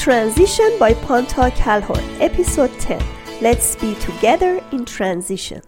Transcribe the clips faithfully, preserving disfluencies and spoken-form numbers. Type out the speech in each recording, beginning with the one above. Transition by Pantea Kalhor, Episode ten. Let's be together in transition.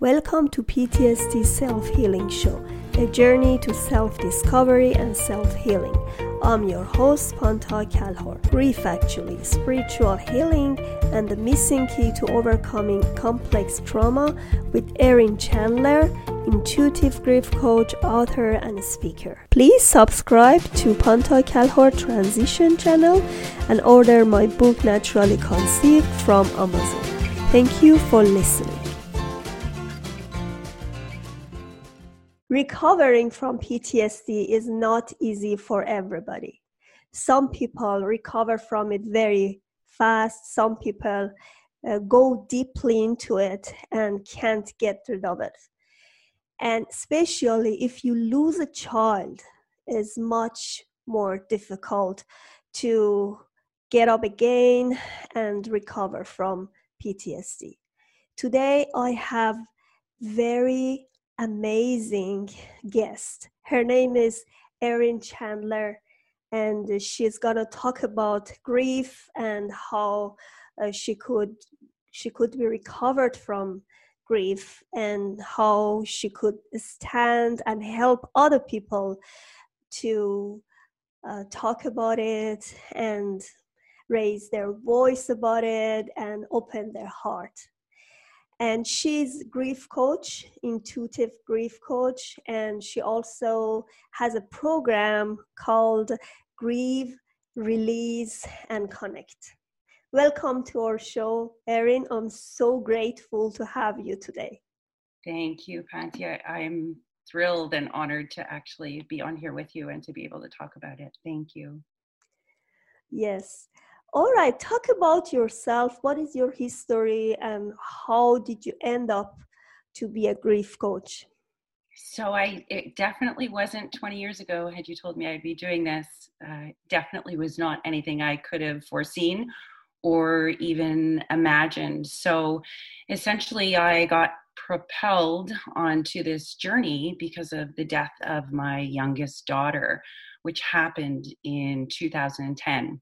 Welcome to P T S D Self Healing Show, a journey to self-discovery and self-healing. I'm your host, Pantea Kalhor. Grief, actually, spiritual healing and the missing key to overcoming complex trauma with Erin Chandler, intuitive grief coach, author, and speaker. Please subscribe to Pantea Kalhor Transition channel and order my book, Naturally Conceived, from Amazon. Thank you for listening. Recovering from P T S D is not easy for everybody. Some people recover from it very fast. Some people uh, go deeply into it and can't get rid of it. And especially if you lose a child, it's much more difficult to get up again and recover from P T S D. Today, I have very amazing guest. Her name is Erin Chandler, and she's gonna talk about grief and how uh, she could she could be recovered from grief and how she could stand and help other people to uh, talk about it and raise their voice about it and open their heart. And she's grief coach, intuitive grief coach, and she also has a program called Grieve, Release, and Connect. Welcome to our show, Erin. I'm so grateful to have you today. Thank you, Pantea. I'm thrilled and honored to actually be on here with you and to be able to talk about it. Thank you. Yes. All right, talk about yourself. What is your history and how did you end up to be a grief coach? So I, it definitely wasn't twenty years ago. Had you told me I'd be doing this, uh, definitely was not anything I could have foreseen or even imagined. So essentially I got propelled onto this journey because of the death of my youngest daughter, which happened in two thousand ten.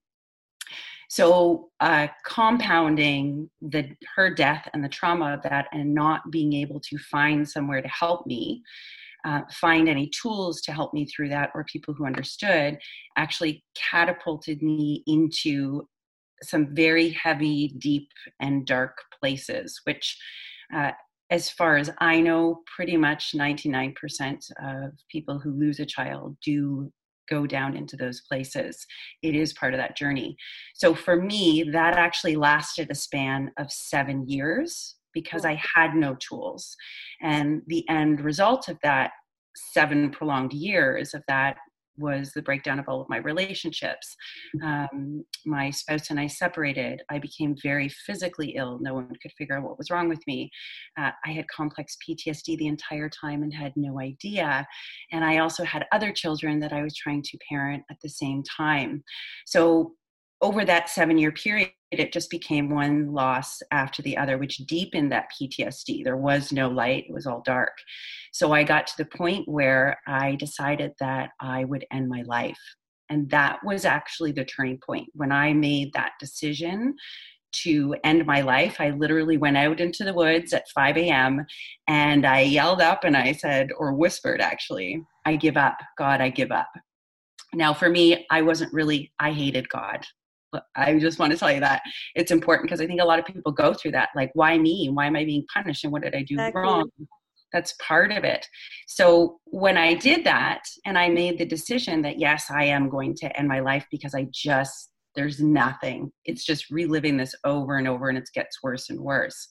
So uh, compounding the her death and the trauma of that and not being able to find somewhere to help me, uh, find any tools to help me through that or people who understood, actually catapulted me into some very heavy, deep, and dark places, which uh, as far as I know, pretty much ninety-nine percent of people who lose a child do go down into those places. It is part of that journey. So for me, that actually lasted a span of seven years because I had no tools. And the end result of that seven prolonged years of that was the breakdown of all of my relationships. Um, my spouse and I separated. I became very physically ill. No one could figure out what was wrong with me. Uh, I had complex P T S D the entire time and had no idea. And I also had other children that I was trying to parent at the same time. So over that seven-year period, it just became one loss after the other, which deepened that P T S D. There was no light. It was all dark. So I got to the point where I decided that I would end my life. And that was actually the turning point. When I made that decision to end my life, I literally went out into the woods at five a.m. and I yelled up and I said, or whispered actually, I give up. God, I give up. Now for me, I wasn't really, I hated God. I just want to tell you that it's important because I think a lot of people go through that. Like, why me? Why am I being punished? And what did I do exactly wrong? That's part of it. So when I did that and I made the decision that, yes, I am going to end my life because I just, there's nothing. It's just reliving this over and over and it gets worse and worse.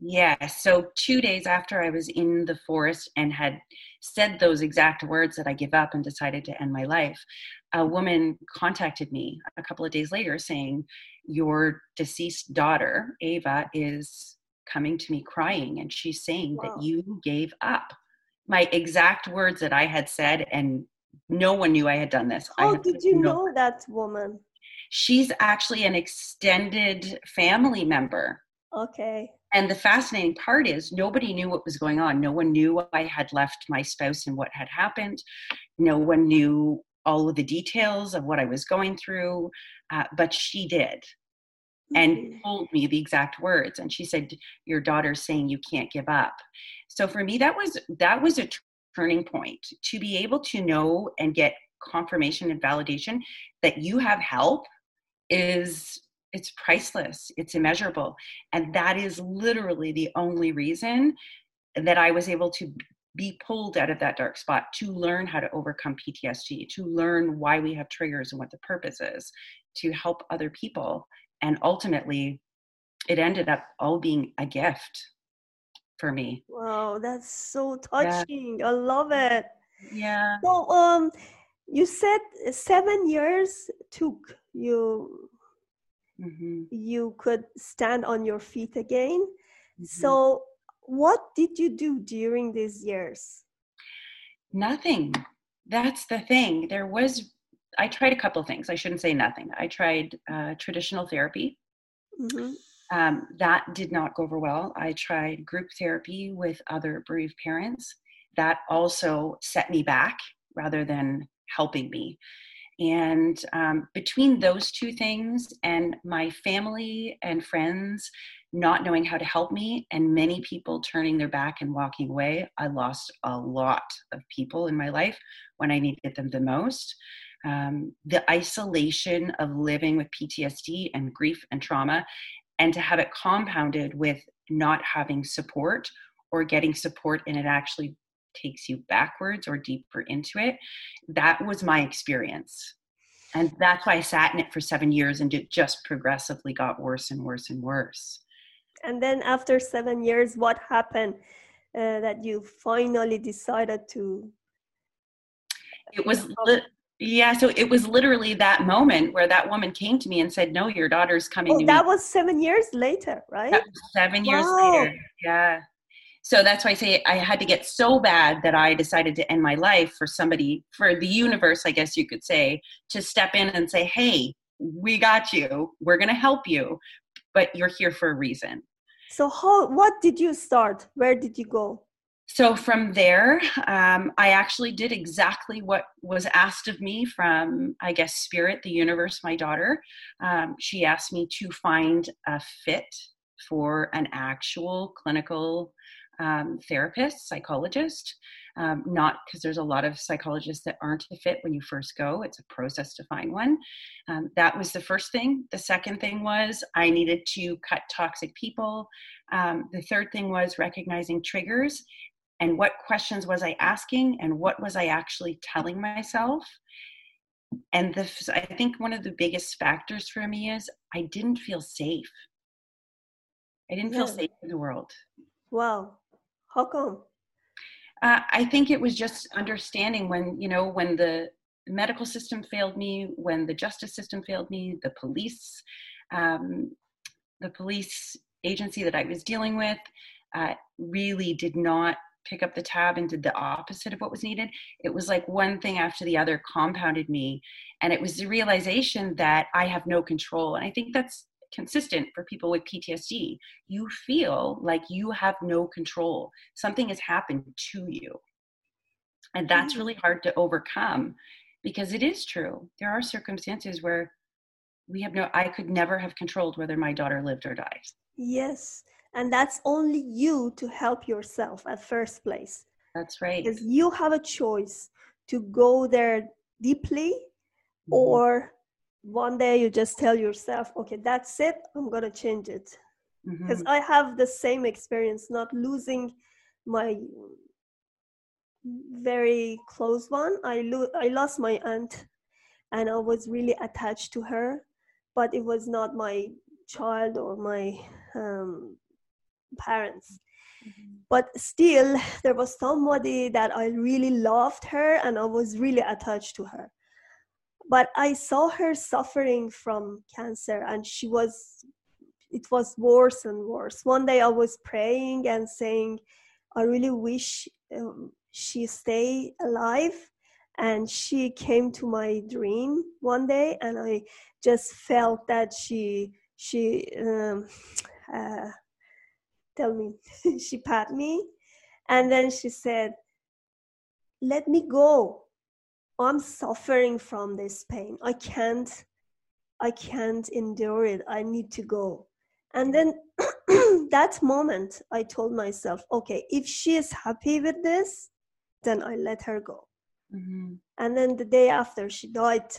Yeah. So two days after I was in the forest and had said those exact words that I give up and decided to end my life, a woman contacted me a couple of days later saying, your deceased daughter, Ava, is coming to me crying. And she's saying wow. that you gave up. My exact words that I had said, and no one knew I had done this. How did you know that woman? She's actually an extended family member. Okay. And the fascinating part is nobody knew what was going on. No one knew I had left my spouse and what had happened. No one knew all of the details of what I was going through, uh, but she did. And told me the exact words. And she said, your daughter's saying you can't give up. So for me, that was that was a turning point, to be able to know and get confirmation and validation that you have help is, it's priceless, it's immeasurable. And that is literally the only reason that I was able to be pulled out of that dark spot, to learn how to overcome P T S D, to learn why we have triggers and what the purpose is, to help other people. And ultimately, it ended up all being a gift for me. Wow, that's so touching. Yeah. I love it. Yeah. So um, you said seven years took you, mm-hmm. you could stand on your feet again. Mm-hmm. So what did you do during these years? Nothing. That's the thing. There was... I tried a couple of things. I shouldn't say nothing. I tried uh, traditional therapy. Mm-hmm. Um, that did not go over well. I tried group therapy with other bereaved parents. That also set me back rather than helping me. And um, between those two things and my family and friends not knowing how to help me and many people turning their back and walking away, I lost a lot of people in my life when I needed them the most. Um, the isolation of living with P T S D and grief and trauma, and to have it compounded with not having support or getting support and it actually takes you backwards or deeper into it. That was my experience. And that's why I sat in it for seven years and it just progressively got worse and worse and worse. And then after seven years, what happened uh, that you finally decided to? It was... Li- Yeah, so it was literally that moment where that woman came to me and said, no, your daughter's coming oh, to me. That was seven years later, right? That was seven wow. years later, yeah. So that's why I say I had to get so bad that I decided to end my life for somebody, for the universe, I guess you could say, to step in and say, hey, we got you. We're going to help you, but you're here for a reason. So how? What did you start? Where did you go? So from there, um, I actually did exactly what was asked of me from, I guess, Spirit, the universe, my daughter. Um, she asked me to find a fit for an actual clinical um, therapist, psychologist, um, not because there's a lot of psychologists that aren't a fit when you first go. It's a process to find one. Um, that was the first thing. The second thing was I needed to cut toxic people. Um, the third thing was recognizing triggers. And what questions was I asking and what was I actually telling myself? And the, I think one of the biggest factors for me is I didn't feel safe. I didn't feel safe in the world. Wow. How come? Uh, I think it was just understanding when, you know, when the medical system failed me, when the justice system failed me, the police, um, the police agency that I was dealing with uh, really did not pick up the tab and did the opposite of what was needed. It was like one thing after the other compounded me. And it was the realization that I have no control. And I think that's consistent for people with P T S D. You feel like you have no control. Something has happened to you. And that's really hard to overcome because it is true. There are circumstances where we have no, I could never have controlled whether my daughter lived or died. Yes. And that's only you to help yourself at first place. That's right. Because you have a choice to go there deeply mm-hmm. or one day you just tell yourself, okay, that's it. I'm going to change it. Because mm-hmm. I have the same experience, not losing my very close one. I, lo- I lost my aunt and I was really attached to her, but it was not my child or my... Um, parents mm-hmm. but still there was somebody that I really loved her and I was really attached to her, but I saw her suffering from cancer and she was it was worse and worse. One day I was praying and saying I really wish um, she stay alive, and she came to my dream one day and I just felt that she she um, uh, tell me, she pat me and then she said, let me go. I'm suffering from this pain. I can't, I can't endure it. I need to go. And then that moment I told myself, okay, if she is happy with this, then I let her go. Mm-hmm. And then the day after she died.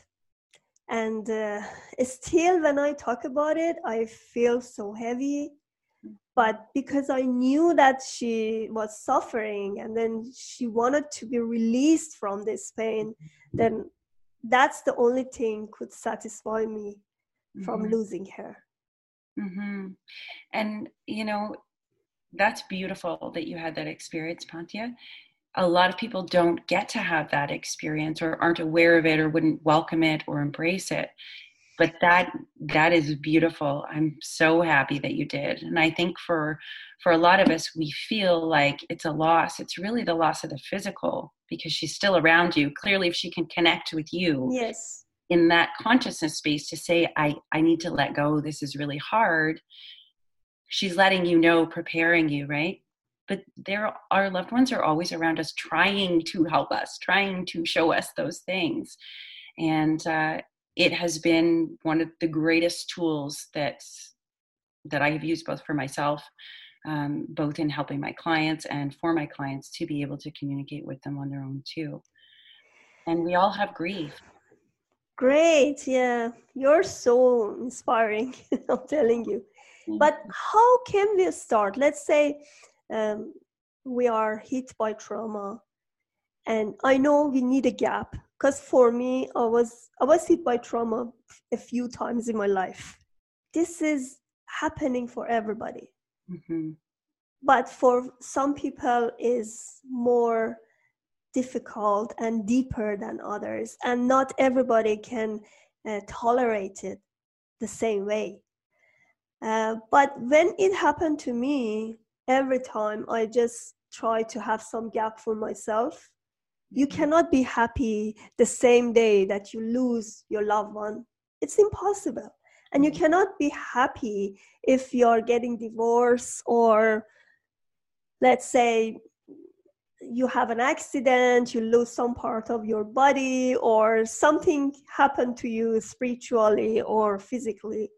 And uh, still when I talk about it, I feel so heavy. But because I knew that she was suffering and then she wanted to be released from this pain, then that's the only thing could satisfy me from mm-hmm. losing her. Mm-hmm. And, you know, that's beautiful that you had that experience, Pantea. A lot of people don't get to have that experience or aren't aware of it or wouldn't welcome it or embrace it. But that that is beautiful. I'm so happy that you did. And I think for for a lot of us, we feel like it's a loss. It's really the loss of the physical because she's still around you. Clearly, if she can connect with you yes. in that consciousness space to say, I, I need to let go. This is really hard. She's letting you know, preparing you, right? But there, our loved ones are always around us trying to help us, trying to show us those things. And uh it has been one of the greatest tools that that I have used both for myself, um, both in helping my clients and for my clients to be able to communicate with them on their own too. And we all have grief. Great. Yeah. You're so inspiring. I'm telling you. Mm-hmm. But how can we start? Let's say um, we are hit by trauma and I know we need a gap. Because for me, I was I was hit by trauma a few times in my life. This is happening for everybody. Mm-hmm. But for some people, is more difficult and deeper than others. And not everybody can uh, tolerate it the same way. Uh, but when it happened to me, every time I just try to have some gap for myself. You cannot be happy the same day that you lose your loved one. It's impossible. And you cannot be happy if you're getting divorced or let's say you have an accident, you lose some part of your body or something happened to you spiritually or physically.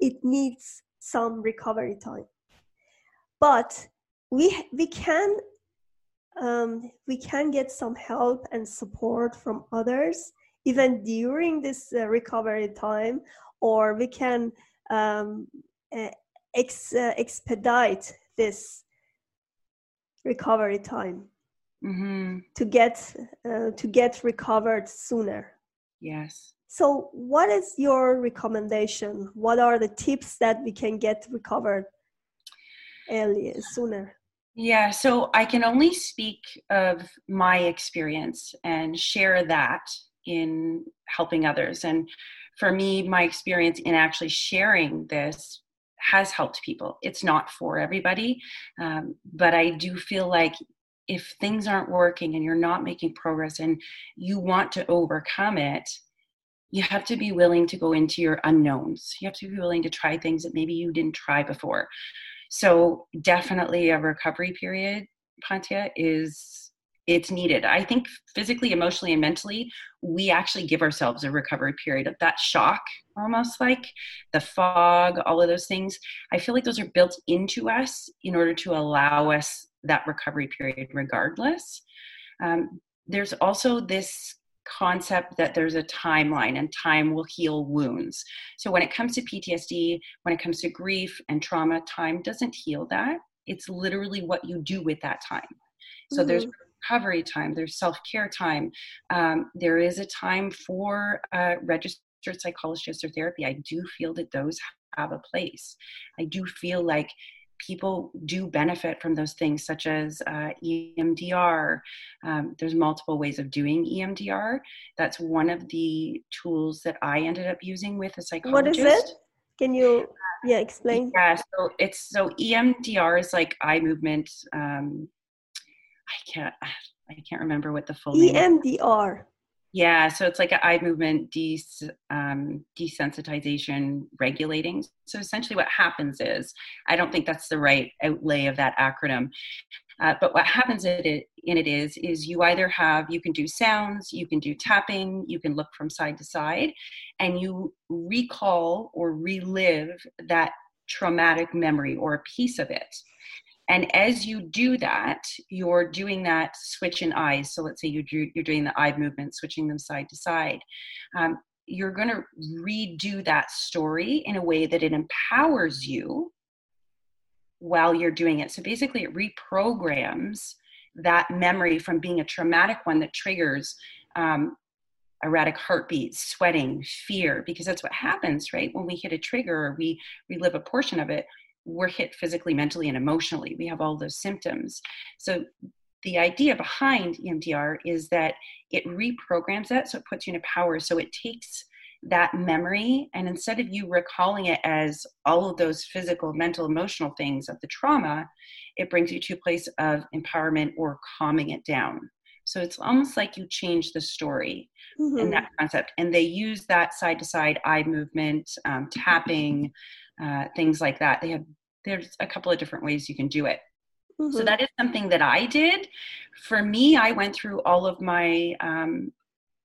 It needs some recovery time. But we we can Um, we can get some help and support from others, even during this uh, recovery time, or we can um, ex- uh, expedite this recovery time mm-hmm. to get uh, to get recovered sooner. Yes. So, what is your recommendation? What are the tips that we can get recovered earlier, sooner? Yeah, so I can only speak of my experience and share that in helping others. And for me, my experience in actually sharing this has helped people. It's not for everybody, um, but I do feel like if things aren't working and you're not making progress and you want to overcome it, you have to be willing to go into your unknowns. You have to be willing to try things that maybe you didn't try before. So definitely a recovery period, Pantea, is it's needed. I think physically, emotionally, and mentally, we actually give ourselves a recovery period of that shock, almost like the fog, all of those things. I feel like those are built into us in order to allow us that recovery period regardless. Um, there's also this concept that there's a timeline and time will heal wounds. So when it comes to P T S D, when it comes to grief and trauma, time doesn't heal that. It's literally what you do with that time. So mm-hmm. there's recovery time, there's self-care time. Um, there is a time for uh, registered psychologists or therapy. I do feel that those have a place. I do feel like people do benefit from those things such as uh, E M D R. Um, there's multiple ways of doing E M D R. That's one of the tools that I ended up using with a psychologist. What is it? Can you yeah, explain? Yeah, so it's so E M D R is like eye movement. Um, I can't I can't remember what the full E M D R. Name is. E M D R. Yeah, so it's like an eye movement des- um, desensitization regulating. So essentially what happens is, I don't think that's the right outlay of that acronym, Uh, but what happens in it, in it is, is you either have, you can do sounds, you can do tapping, you can look from side to side, and you recall or relive that traumatic memory or a piece of it. And as you do that, you're doing that switch in eyes. So let's say you do, you're doing the eye movement, switching them side to side. Um, you're going to redo that story in a way that it empowers you while you're doing it. So basically it reprograms that memory from being a traumatic one that triggers um, erratic heartbeats, sweating, fear, because that's what happens, right? When we hit a trigger or we relive a portion of it, we're hit physically, mentally, and emotionally. We have all those symptoms. So the idea behind E M D R is that it reprograms that, so it puts you in a power. So it takes that memory, and instead of you recalling it as all of those physical, mental, emotional things of the trauma, it brings you to a place of empowerment or calming it down. So it's almost like you change the story mm-hmm. in that concept. And they use that side-to-side eye movement, um, tapping, uh, things like that. They have there's a couple of different ways you can do it. Mm-hmm. So that is something that I did. For me, I went through all of my um,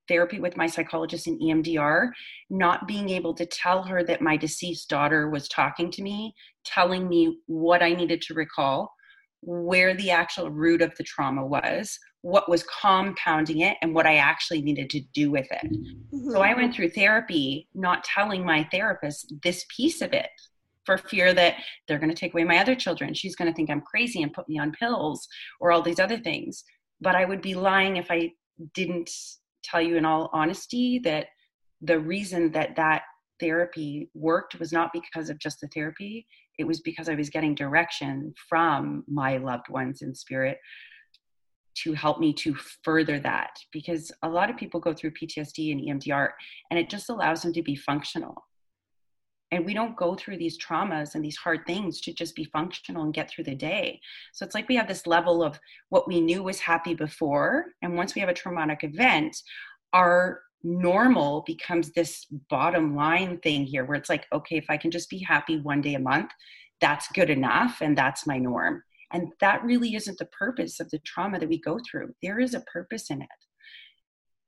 therapy with my psychologist in E M D R, not being able to tell her that my deceased daughter was talking to me, telling me what I needed to recall, where the actual root of the trauma was, what was compounding it, and what I actually needed to do with it. Mm-hmm. So I went through therapy not telling my therapist this piece of it for fear that they're going to take away my other children. She's going to think I'm crazy and put me on pills or all these other things. But I would be lying if I didn't tell you in all honesty that the reason that that therapy worked was not because of just the therapy. It was because I was getting direction from my loved ones in spirit to help me to further that, because a lot of people go through P T S D and E M D R and it just allows them to be functional. And we don't go through these traumas and these hard things to just be functional and get through the day. So it's like we have this level of what we knew was happy before. And once we have a traumatic event, our normal becomes this bottom line thing here where it's like, okay, if I can just be happy one day a month, that's good enough. And that's my norm. And that really isn't the purpose of the trauma that we go through. There is a purpose in it.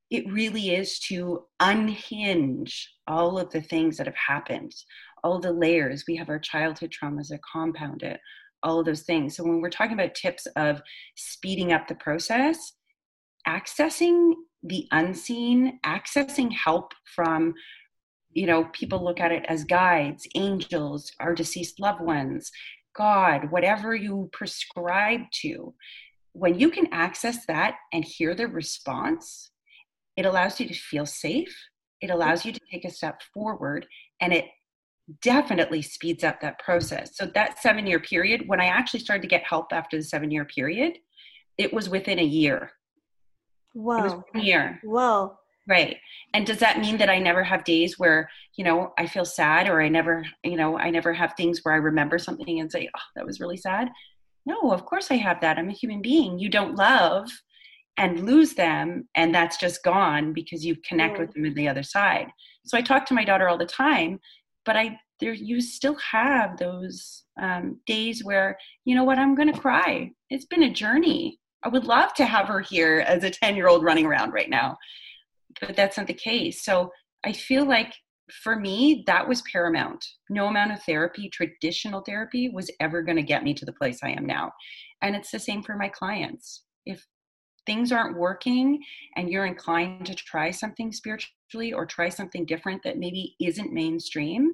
It really is to unhinge all of the things that have happened, all the layers. We have our childhood traumas that compound it, all of those things. So when we're talking about tips of speeding up the process, accessing the unseen, accessing help from, you know, people look at it as guides, angels, our deceased loved ones, God, whatever you prescribe to, when you can access that and hear the response, it allows you to feel safe. It allows you to take a step forward, and it definitely speeds up that process. So that seven year period, when I actually started to get help after the seven year period, it was within a year. Wow. It was one year. Wow. Right. And does that mean that I never have days where, you know, I feel sad, or I never, you know, I never have things where I remember something and say, oh, that was really sad? No, of course I have that. I'm a human being. You don't love and lose them, and that's just gone because you connect yeah. with them on the other side. So I talk to my daughter all the time, but I there you still have those um, days where, you know what, I'm going to cry. It's been a journey. I would love to have her here as a ten-year-old running around right now. But that's not the case. So I feel like for me, that was paramount. No amount of therapy, traditional therapy, was ever going to get me to the place I am now. And it's the same for my clients. If things aren't working and you're inclined to try something spiritually or try something different that maybe isn't mainstream,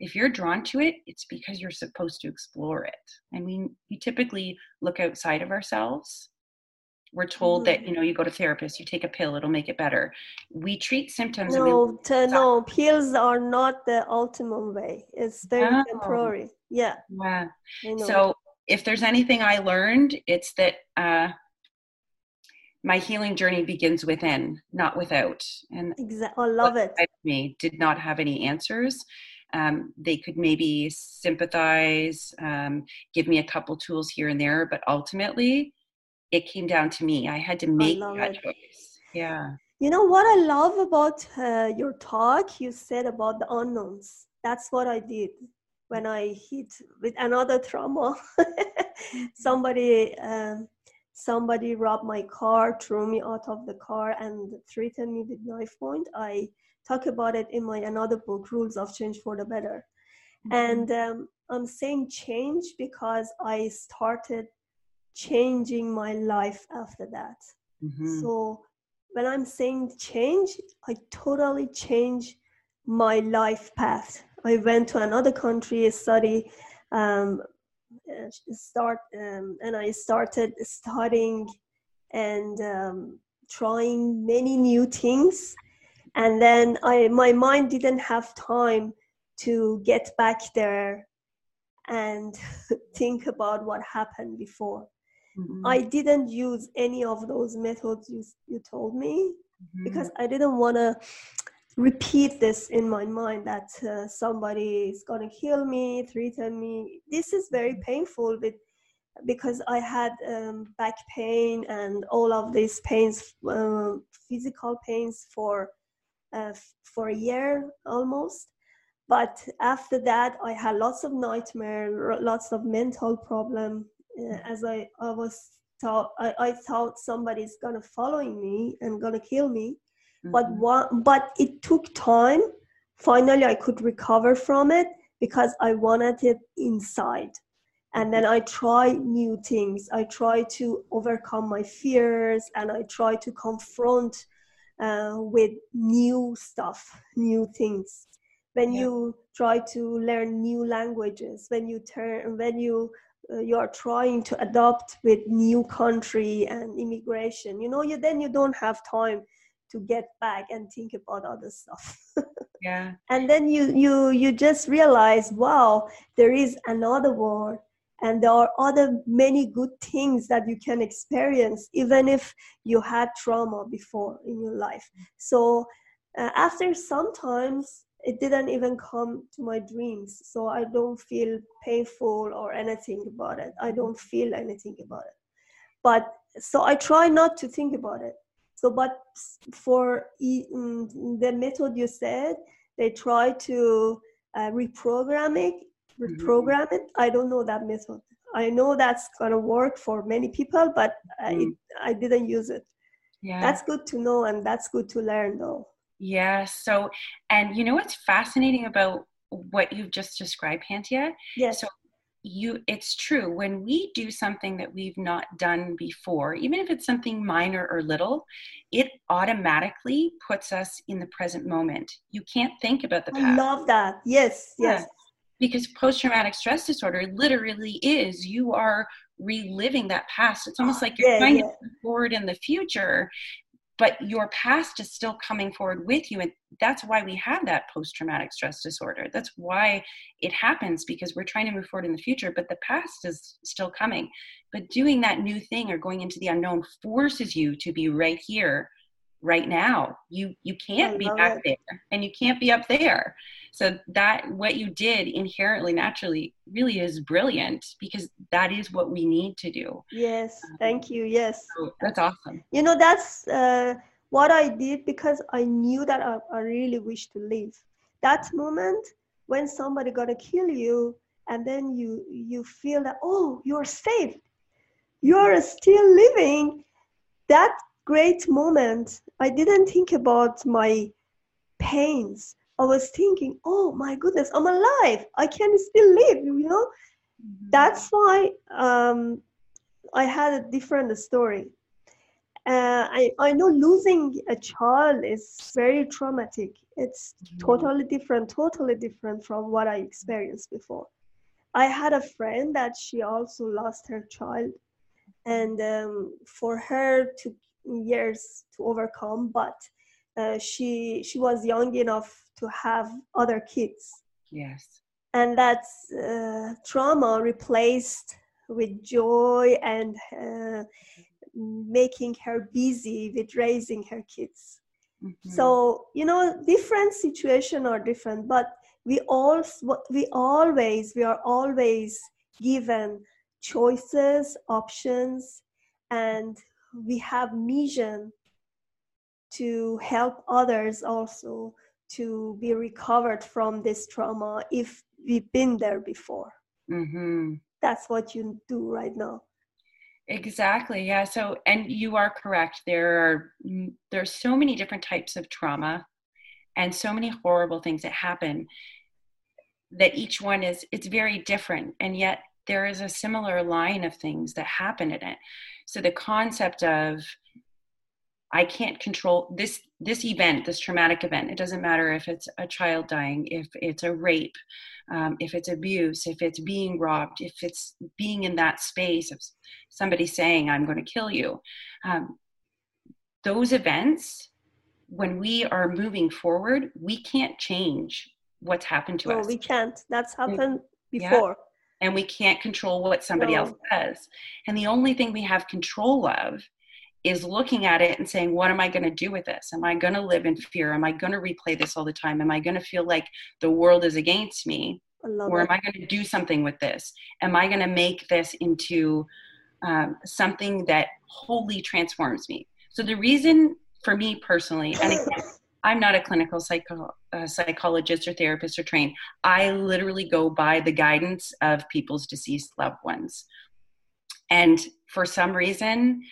if you're drawn to it, it's because you're supposed to explore it. I mean, we typically look outside of ourselves. We're told that, you know, you go to therapist, you take a pill, it'll make it better. We treat symptoms. No, and we t- no pills are not the ultimate way. It's very oh. temporary. Yeah. Yeah. So if there's anything I learned, it's that uh, my healing journey begins within, not without. And exactly. I love it. Me did not have any answers. Um, they could maybe sympathize, um, give me a couple tools here and there, but ultimately, it came down to me. I had to make that it. choice. Yeah. You know what I love about uh, your talk? You said about the unknowns. That's what I did. when I hit with another trauma, somebody um, somebody robbed my car, threw me out of the car, and threatened me with knife point. I talk about it in my another book, Rules of Change for the Better. Mm-hmm. And um, I'm saying change because I started changing my life after that. Mm-hmm. So when I'm saying change, I totally changed my life path. I went to another country, study, um, start, um, and I started studying and um, trying many new things. And then I, my mind didn't have time to get back there and think about what happened before. Mm-hmm. I didn't use any of those methods you, you told me, mm-hmm. because I didn't want to repeat this in my mind that uh, somebody is going to kill me, threaten me. This is very painful with, because I had um, back pain and all of these pains, uh, physical pains for uh, for a year almost. But after that, I had lots of nightmares, lots of mental problems. Uh, as I, I was thought, I, I thought somebody's gonna following me and gonna kill me. Mm-hmm. But one, but it took time. Finally, I could recover from it because I wanted it inside. And then I try new things. I try to overcome my fears, and I try to confront uh, with new stuff, new things. When yeah. you try to learn new languages, when you turn, when you Uh, you are trying to adopt with new country and immigration, you know, you then you don't have time to get back and think about other stuff. Yeah. And then you, you, you just realize, wow, there is another world, and there are other many good things that you can experience, even if you had trauma before in your life. So uh, after sometimes, it didn't even come to my dreams. So I don't feel painful or anything about it. I don't feel anything about it. But so I try not to think about it. So, but for the method you said, they try to uh, reprogram it, reprogram mm-hmm. it. I don't know that method. I know that's going to work for many people, but mm-hmm. I, I didn't use it. Yeah. That's good to know. And that's good to learn though. Yeah. So, and you know what's fascinating about what you've just described, Pantea? Yes. So you, it's true. When we do something that we've not done before, even if it's something minor or little, it automatically puts us in the present moment. You can't think about the past. I love that. Yes. Yes. Yeah. Because post-traumatic stress disorder literally is, you are reliving that past. It's almost like you're yeah, trying yeah. to move forward in the future, but your past is still coming forward with you. And that's why we have that post-traumatic stress disorder. That's why it happens, because we're trying to move forward in the future, but the past is still coming. But doing that new thing or going into the unknown forces you to be right here, right now. You you can't be back there, and you can't be up there. So that what you did inherently, naturally, really is brilliant, because that is what we need to do. Yes, thank you. Yes, so that's awesome. You know, that's uh, what I did, because I knew that I, I really wished to live. That moment when somebody gonna kill you, and then you you feel that, oh, you're saved, you're still living. That great moment. I didn't think about my pains. I was thinking, oh my goodness, I'm alive. I can still live, you know? That's why um, I had a different story. Uh, I, I know losing a child is very traumatic. It's mm-hmm. totally different, totally different from what I experienced before. I had a friend that she also lost her child, and um, for her to years to overcome, but uh, she she was young enough to have other kids. Yes. And that uh, trauma replaced with joy and uh, making her busy with raising her kids. Mm-hmm. So, you know, different situations are different, but we all we always we are always given choices, options, and we have mission to help others also to be recovered from this trauma if we've been there before. Mm-hmm. That's what you do right now. Exactly. Yeah. So, and you are correct. There are, there are so many different types of trauma and so many horrible things that happen that each one is, it's very different. And yet there is a similar line of things that happen in it. So the concept of, I can't control this, this event, this traumatic event. It doesn't matter if it's a child dying, if it's a rape, um, if it's abuse, if it's being robbed, if it's being in that space of somebody saying, I'm going to kill you. Um, those events, when we are moving forward, we can't change what's happened to no, us. No, we can't. That's happened we, before. Yeah. And we can't control what somebody no. else does. And the only thing we have control of is looking at it and saying, what am I going to do with this? Am I going to live in fear? Am I going to replay this all the time? Am I going to feel like the world is against me? Or am I going to do something with this? Am I going to make this into um, something that wholly transforms me? So the reason for me personally, and again, I'm not a clinical psycho- uh, psychologist or therapist or trained. I literally go by the guidance of people's deceased loved ones. And for some reason,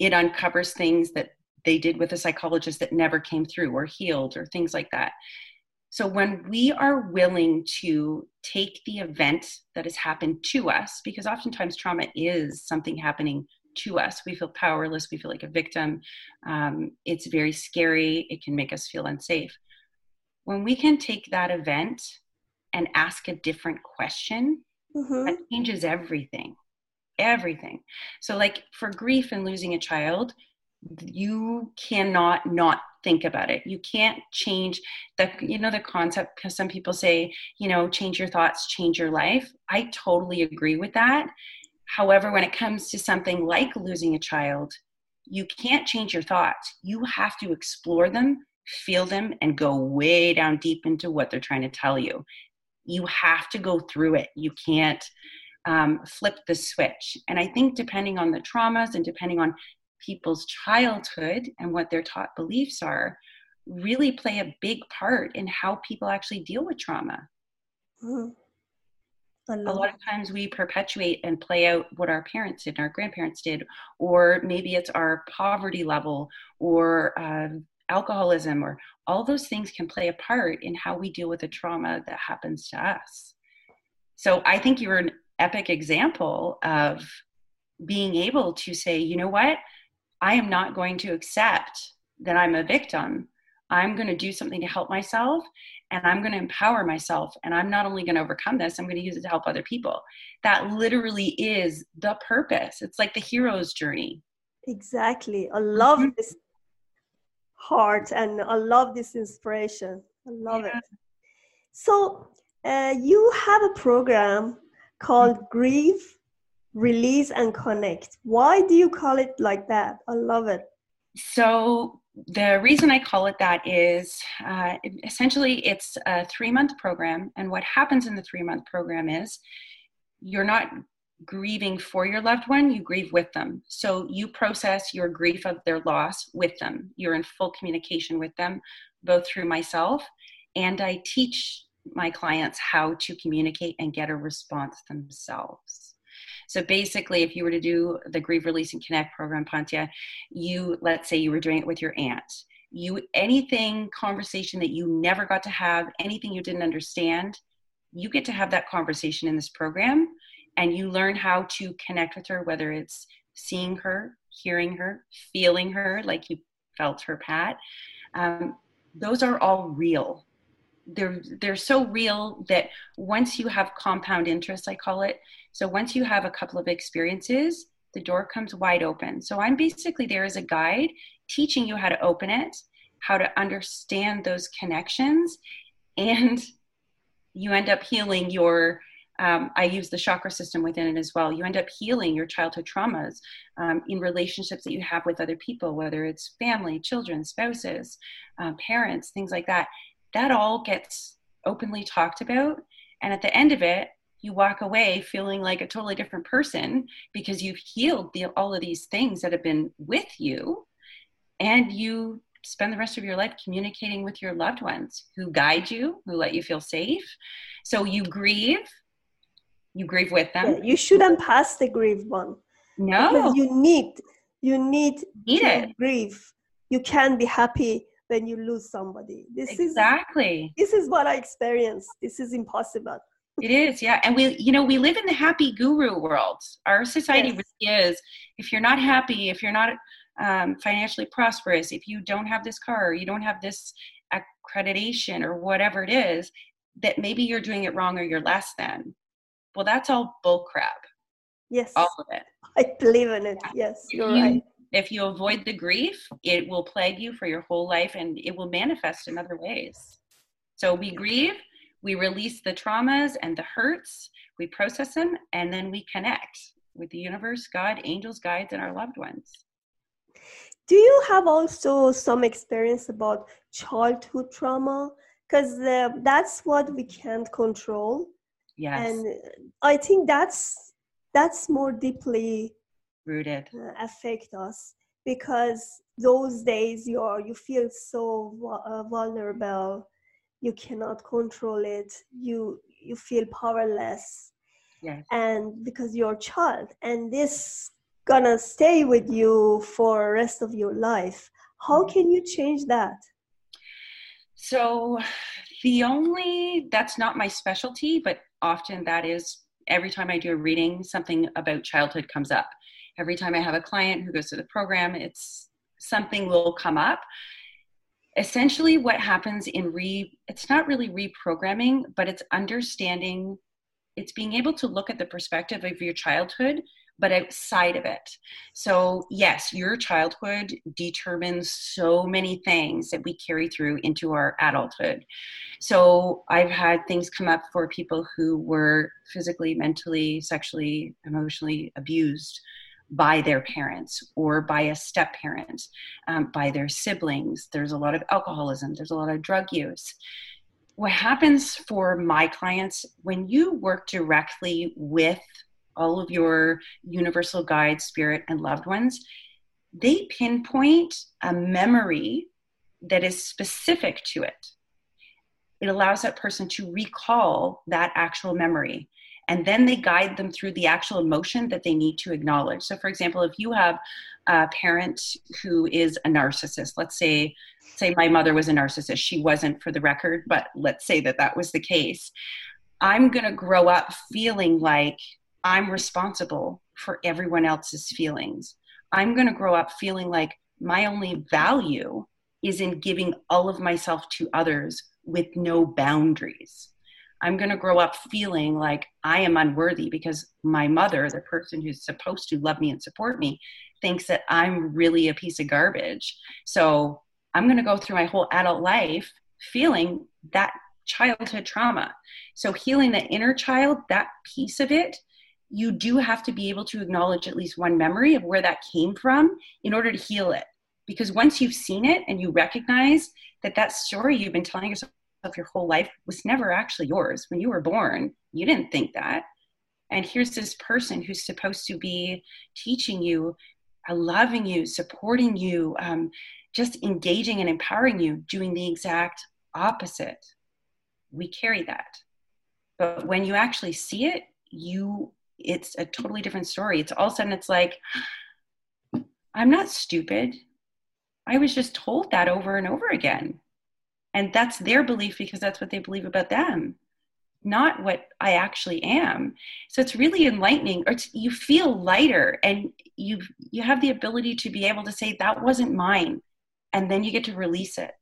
it uncovers things that they did with a psychologist that never came through or healed or things like that. So when we are willing to take the event that has happened to us, because oftentimes trauma is something happening to us, we feel powerless, we feel like a victim. Um, it's very scary. It can make us feel unsafe. When we can take that event and ask a different question, mm-hmm. that changes everything. Everything. So like for grief and losing a child, you cannot not think about it. You can't change the, you know, the concept, because some people say, you know, change your thoughts, change your life. I totally agree with that. However, when it comes to something like losing a child, you can't change your thoughts. You have to explore them, feel them, and go way down deep into what they're trying to tell you. You have to go through it. You can't Um, flip the switch. And I think depending on the traumas and depending on people's childhood and what their taught beliefs are, really play a big part in how people actually deal with trauma. Mm-hmm. A lot of times we perpetuate and play out what our parents did and our grandparents did, or maybe it's our poverty level or uh, alcoholism, or all those things can play a part in how we deal with the trauma that happens to us. So I think you were an epic example of being able to say, you know what, I am not going to accept that I'm a victim. I'm going to do something to help myself, and I'm going to empower myself. And I'm not only going to overcome this, I'm going to use it to help other people. That literally is the purpose. It's like the hero's journey. Exactly. I love mm-hmm. this heart, and I love this inspiration. I love yeah. it. So uh, you have a program called Grieve, Release, and Connect. Why do you call it like that? I love it. So the reason I call it that is uh, essentially it's a three-month program. And what happens in the three-month program is you're not grieving for your loved one, you grieve with them. So you process your grief of their loss with them. You're in full communication with them, both through myself, and I teach my clients how to communicate and get a response themselves. So basically, if you were to do the Grieve, Release, and Connect program, Pantea, you, let's say you were doing it with your aunt, you, anything, conversation that you never got to have, anything you didn't understand, you get to have that conversation in this program, and you learn how to connect with her, whether it's seeing her, hearing her, feeling her, like you felt her pat. Um, those are all real. They're, they're so real that once you have compound interest, I call it. So once you have a couple of experiences, the door comes wide open. So I'm basically there as a guide, teaching you how to open it, how to understand those connections, and you end up healing your, um, I use the chakra system within it as well. You end up healing your childhood traumas um, in relationships that you have with other people, whether it's family, children, spouses, uh, parents, things like that. That all gets openly talked about. And at the end of it, you walk away feeling like a totally different person, because you've healed the, all of these things that have been with you, and you spend the rest of your life communicating with your loved ones who guide you, who let you feel safe. So you grieve, you grieve with them. Yeah, you shouldn't pass the grief one. No. Because you need, you need, need to it. grieve. You can't be happy when you lose somebody. This exactly. is, this is what I experienced. This is impossible. It is, yeah. And we, you know, we live in the happy guru world. Our society yes. really is, if you're not happy, if you're not um, financially prosperous, if you don't have this car, or you don't have this accreditation or whatever it is, that maybe you're doing it wrong or you're less than. Well, that's all bull crap. Yes. All of it. I believe in it. Yes, you're you, right. If you avoid the grief, it will plague you for your whole life and it will manifest in other ways. So we grieve. We release the traumas and the hurts, we process them, and then we connect with the universe, God, angels, guides, and our loved ones. Do you have also some experience about childhood trauma? Because uh, that's what we can't control. Yes. And I think that's that's more deeply rooted, uh, affect us, because those days you are, you feel so uh, vulnerable. You cannot control it. You you feel powerless. Yes. And because you're a child, and this gonna stay with you for the rest of your life. How can you change that? So the only, that's not my specialty, but often that is, every time I do a reading, something about childhood comes up. Every time I have a client who goes to the program, it's something will come up. Essentially what happens in re, it's not really reprogramming, but it's understanding, it's being able to look at the perspective of your childhood, but outside of it. So yes, your childhood determines so many things that we carry through into our adulthood. So I've had things come up for people who were physically, mentally, sexually, emotionally abused by their parents or by a step-parent, um, by their siblings. There's a lot of alcoholism. There's a lot of drug use. What happens for my clients, when you work directly with all of your universal guides, spirit, and loved ones, they pinpoint a memory that is specific to it. It allows that person to recall that actual memory. And then they guide them through the actual emotion that they need to acknowledge. So for example, if you have a parent who is a narcissist, let's say, say my mother was a narcissist. She wasn't, for the record, but let's say that that was the case. I'm going to grow up feeling like I'm responsible for everyone else's feelings. I'm going to grow up feeling like my only value is in giving all of myself to others with no boundaries. I'm going to grow up feeling like I am unworthy because my mother, the person who's supposed to love me and support me, thinks that I'm really a piece of garbage. So I'm going to go through my whole adult life feeling that childhood trauma. So healing the inner child, that piece of it, you do have to be able to acknowledge at least one memory of where that came from in order to heal it. Because once you've seen it and you recognize that that story you've been telling yourself of your whole life was never actually yours. When you were born, you didn't think that. And here's this person who's supposed to be teaching you, loving you, supporting you, um, just engaging and empowering you, doing the exact opposite. We carry that. But when you actually see it, you it's a totally different story. It's all of a sudden it's like, I'm not stupid. I was just told that over and over again. And that's their belief because that's what they believe about them, not what I actually am. So it's really enlightening, or it's, you feel lighter and you you have the ability to be able to say, that wasn't mine. And then you get to release it.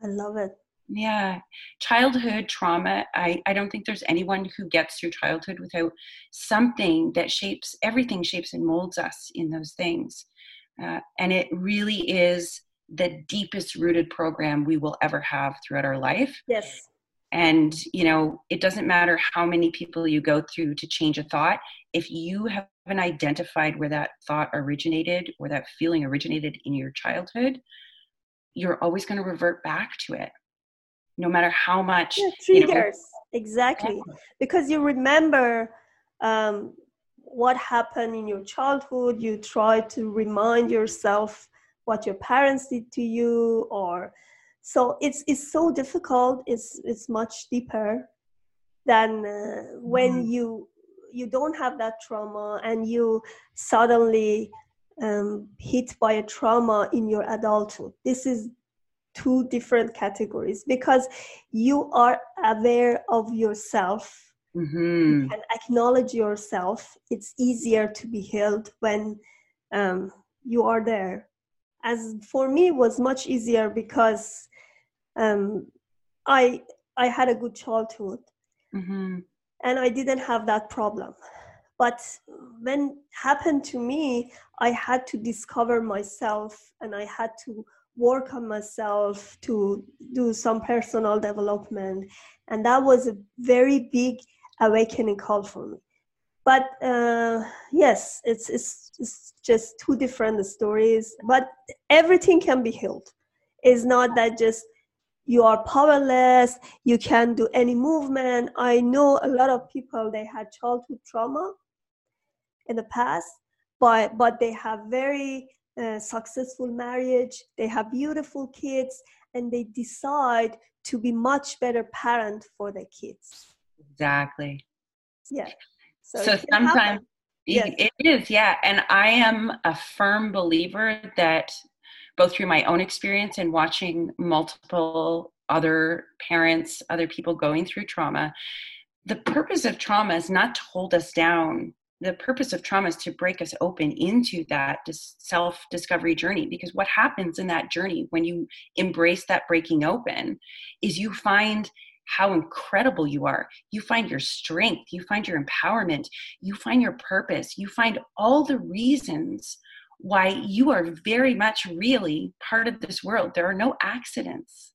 I love it. Yeah. Childhood trauma. I, I don't think there's anyone who gets through childhood without something that shapes, everything shapes and molds us in those things. Uh, and it really is the deepest rooted program we will ever have throughout our life. Yes. And, you know, it doesn't matter how many people you go through to change a thought. If you haven't identified where that thought originated or that feeling originated in your childhood, you're always going to revert back to it, no matter how much. Yeah, triggers. You know, exactly. Because you remember um, what happened in your childhood. You try to remind yourself what your parents did to you, or so it's it's so difficult. It's it's much deeper than uh, when mm. you you don't have that trauma and you suddenly um, hit by a trauma in your adulthood. This is two different categories because you are aware of yourself. Mm-hmm. You can acknowledge yourself. It's easier to be healed when um, you are there. As for me, it was much easier because um, I I had a good childhood, mm-hmm. and I didn't have that problem. But when it happened to me, I had to discover myself, and I had to work on myself to do some personal development, and that was a very big awakening call for me. But uh, yes, it's, it's it's just two different stories. But everything can be healed. It's not that just you are powerless, you can't do any movement. I know a lot of people, they had childhood trauma in the past, but but they have very uh, successful marriage, they have beautiful kids, and they decide to be much better parent for their kids. Exactly. Yeah. So, so sometimes yes. it is. Yeah. And I am a firm believer that both through my own experience and watching multiple other parents, other people going through trauma, the purpose of trauma is not to hold us down. The purpose of trauma is to break us open into that self-discovery journey, because what happens in that journey when you embrace that breaking open is you find how incredible you are. You find your strength. You find your empowerment. You find your purpose. You find all the reasons why you are very much really part of this world. There are no accidents.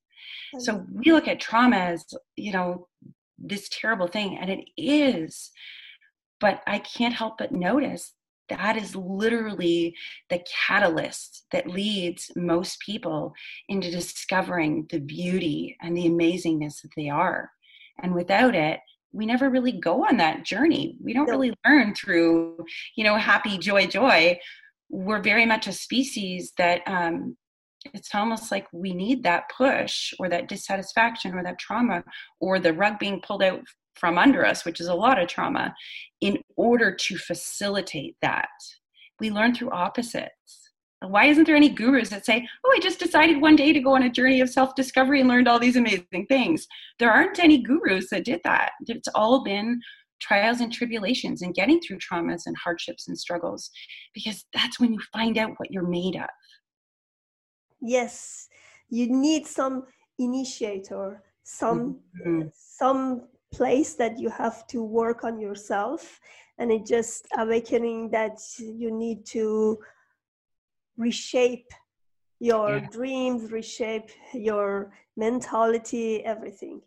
So we look at trauma as, you know, this terrible thing, and it is. But I can't help but notice that is literally the catalyst that leads most people into discovering the beauty and the amazingness that they are. And without it, we never really go on that journey. We don't really learn through, you know, happy, joy, joy. We're very much a species that um, it's almost like we need that push or that dissatisfaction or that trauma or the rug being pulled out from under us, which is a lot of trauma, in order to facilitate that. We learn through opposites. Why isn't there any gurus that say, oh, I just decided one day to go on a journey of self-discovery and learned all these amazing things? There aren't any gurus that did that. It's all been trials and tribulations and getting through traumas and hardships and struggles, because that's when you find out what you're made of. Yes, you need some initiator, some mm-hmm. some place that you have to work on yourself, and it just awakening that you need to reshape your yeah. dreams, reshape your mentality, everything.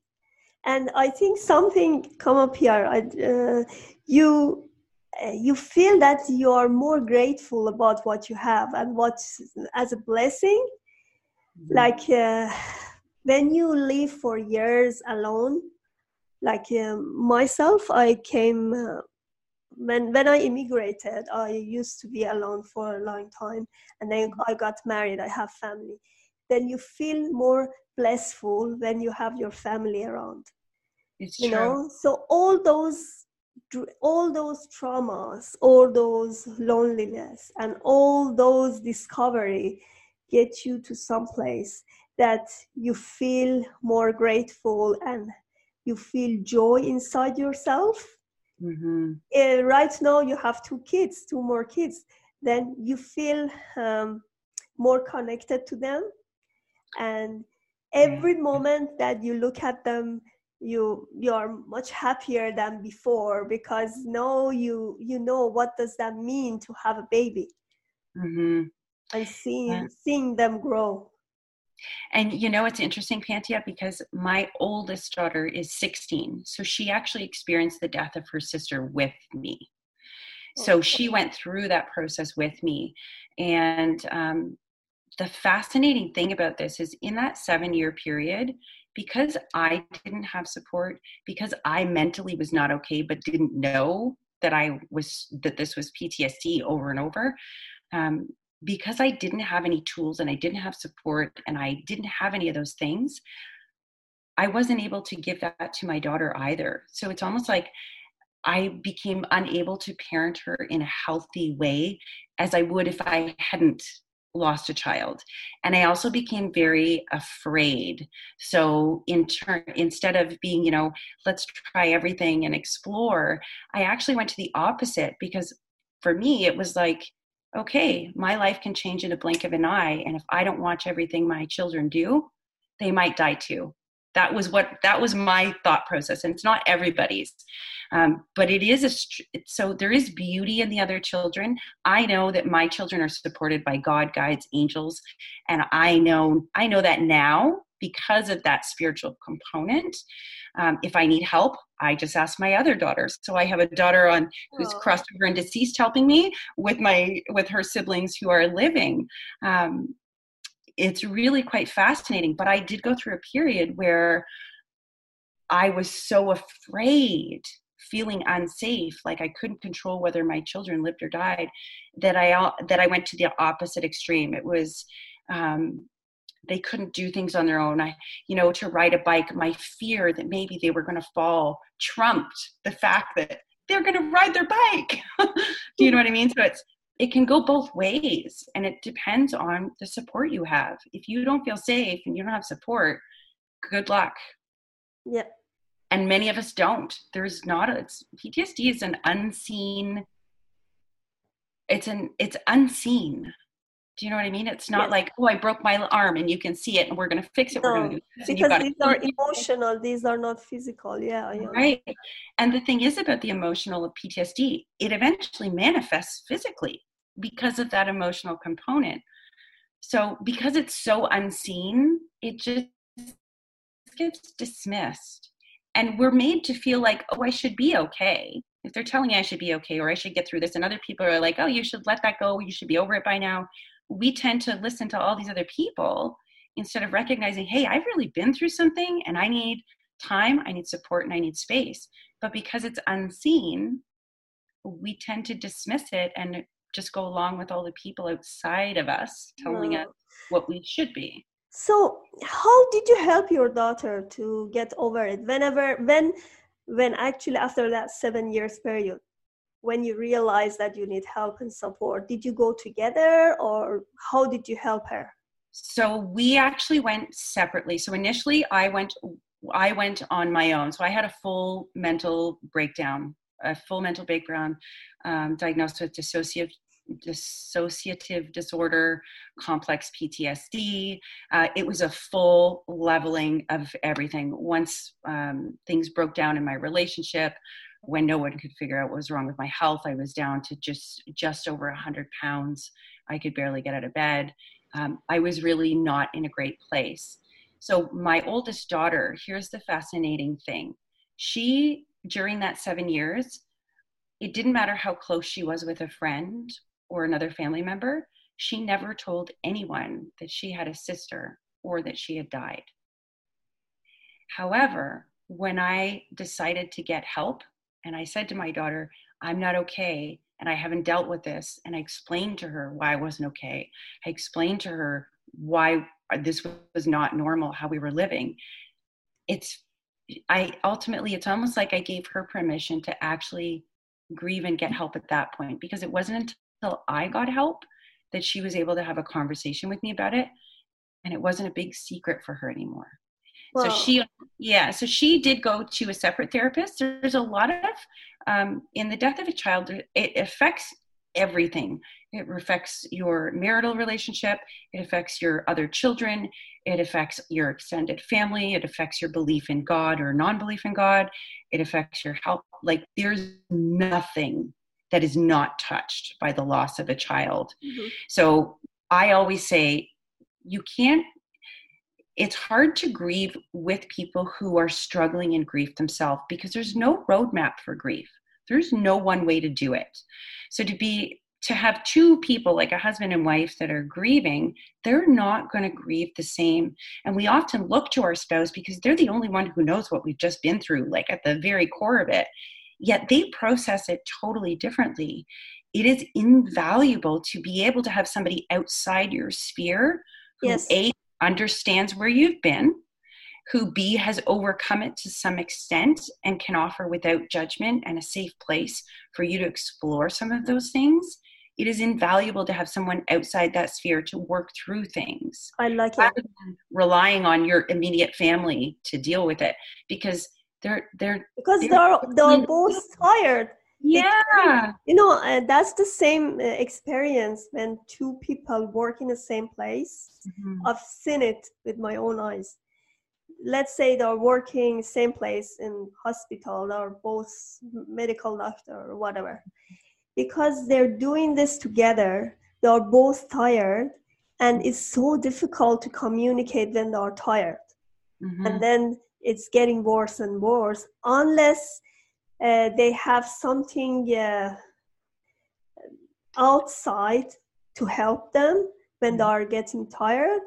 And I think something come up here. I, uh, you uh, you feel that you are more grateful about what you have and what as a blessing. Mm-hmm. Like uh, when you live for years alone. Like um, myself, I came, uh, when when I immigrated, I used to be alone for a long time. And then I got married, I have family. Then you feel more blissful when you have your family around. It's you true. know? So all those, all those traumas, all those loneliness, and all those discovery get you to some place that you feel more grateful and you feel joy inside yourself. Mm-hmm. Uh, right now you have two kids, two more kids. Then you feel um, more connected to them. And every moment that you look at them, you you are much happier than before, because now you, you know what does that mean to have a baby. Mm-hmm. And seeing, yeah. seeing them grow. And, you know, it's interesting, Pantea, because my oldest daughter is sixteen. So she actually experienced the death of her sister with me. So she went through that process with me. And um, the fascinating thing about this is in that seven-year period, because I didn't have support, because I mentally was not okay, but didn't know that I was that this was P T S D over and over, um, because I didn't have any tools and I didn't have support and I didn't have any of those things, I wasn't able to give that to my daughter either. So it's almost like I became unable to parent her in a healthy way as I would if I hadn't lost a child. And I also became very afraid. So in turn, instead of being, you know, let's try everything and explore, I actually went to the opposite, because for me, it was like, okay, my life can change in a blink of an eye. And if I don't watch everything my children do, they might die too. That was what, that was my thought process. And it's not everybody's, um, but it is, a so there is beauty in the other children. I know that my children are supported by God, guides, angels. And I know, I know that now because of that spiritual component. Um, if I need help, I just ask my other daughters. So I have a daughter on who's oh. crossed over and deceased, helping me with my, with her siblings who are living, um, it's really quite fascinating. But I did go through a period where I was so afraid, feeling unsafe, like I couldn't control whether my children lived or died, that I that I went to the opposite extreme. It was um, they couldn't do things on their own. I, you know, to ride a bike, my fear that maybe they were going to fall trumped the fact that they're going to ride their bike. Do you know what I mean? So it's it can go both ways, and it depends on the support you have. If you don't feel safe and you don't have support, good luck. Yep. And many of us don't. There's not a, it's, P T S D is an unseen, it's an, it's unseen. Do you know what I mean? It's not yes. like, oh, I broke my arm and you can see it and we're going to fix it. No, we're going to do this. Because gotta- these are emotional. These are not physical. Yeah, yeah. Right. And the thing is about the emotional P T S D, it eventually manifests physically because of that emotional component. So because it's so unseen, it just gets dismissed. And we're made to feel like, oh, I should be okay. If they're telling me I should be okay, or I should get through this, and other people are like, oh, you should let that go. You should be over it by now. We tend to listen to all these other people instead of recognizing, hey, I've really been through something and I need time, I need support, and I need space. But because it's unseen, we tend to dismiss it and just go along with all the people outside of us telling mm. us what we should be. So how did you help your daughter to get over it? Whenever, when, when actually after that seven years period, when you realized that you need help and support, did you go together, or how did you help her? So we actually went separately. So initially I went, I went on my own. So I had a full mental breakdown, a full mental breakdown, um, diagnosed with dissociative, dissociative disorder, complex P T S D. Uh, it was a full leveling of everything. Once um, things broke down in my relationship, when no one could figure out what was wrong with my health, I was down to just, just over a hundred pounds. I could barely get out of bed. Um, I was really not in a great place. So my oldest daughter, here's the fascinating thing. She, during that seven years, it didn't matter how close she was with a friend or another family member. She never told anyone that she had a sister or that she had died. However, when I decided to get help, and I said to my daughter, I'm not okay, and I haven't dealt with this. And I explained to her why I wasn't okay. I explained to her why this was not normal, how we were living. It's, I ultimately, it's almost like I gave her permission to actually grieve and get help at that point, because it wasn't until I got help that she was able to have a conversation with me about it. And it wasn't a big secret for her anymore. So she, yeah, so she did go to a separate therapist. There's a lot of, um, in the death of a child, it affects everything. It affects your marital relationship. It affects your other children. It affects your extended family. It affects your belief in God or non-belief in God. It affects your health. Like, there's nothing that is not touched by the loss of a child. Mm-hmm. So I always say, you can't, it's hard to grieve with people who are struggling in grief themselves, because there's no roadmap for grief. There's no one way to do it. So to be, to have two people, like a husband and wife, that are grieving, they're not going to grieve the same. And we often look to our spouse because they're the only one who knows what we've just been through, like at the very core of it. Yet they process it totally differently. it is invaluable to be able to have somebody outside your sphere who yes. A, understands where you've been, who B, has overcome it to some extent and can offer without judgment and a safe place for you to explore some of those things. It is invaluable to have someone outside that sphere to work through things. I like it. Rather than relying on your immediate family to deal with it, because they're they're because they're they're, they're both tired. Yeah, you know, uh, that's the same uh, experience when two people work in the same place. Mm-hmm. I've seen it with my own eyes. Let's say they're working same place in hospital, or both medical doctor or whatever. Because they're doing this together, they're both tired, and it's so difficult to communicate when they're tired. Mm-hmm. And then it's getting worse and worse, unless uh, they have something uh, outside to help them when they are getting tired.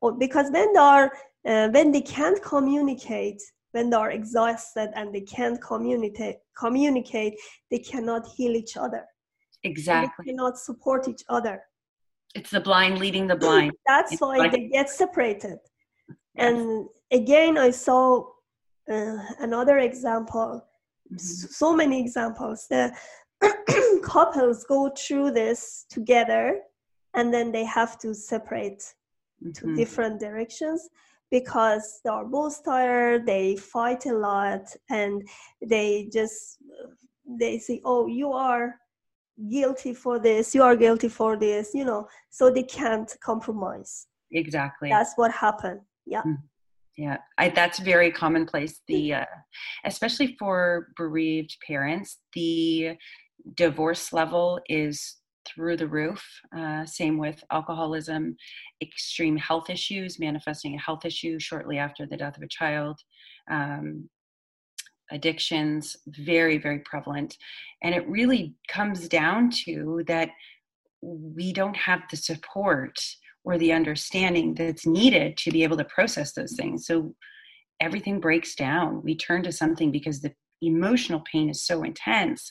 Or because when they are uh, when they can't communicate, when they are exhausted and they can't communicate, communicate, they cannot heal each other. Exactly. They cannot support each other. It's the blind leading the blind. That's it's why blind. They get separated. Yes. And again, I saw uh, another example, mm-hmm. so many examples. The couples go through this together and then they have to separate mm-hmm. to different directions. Because they are both tired, they fight a lot, and they just, they say, oh, you are guilty for this, you are guilty for this, you know, so they can't compromise. Exactly. That's what happened. Yeah. Yeah. I, that's very commonplace. The, uh, especially for bereaved parents, the divorce level is through the roof. Uh, same with alcoholism, extreme health issues, manifesting a health issue shortly after the death of a child, um, addictions, very, very prevalent. And it really comes down to that we don't have the support or the understanding that's needed to be able to process those things. So everything breaks down. We turn to something because the emotional pain is so intense.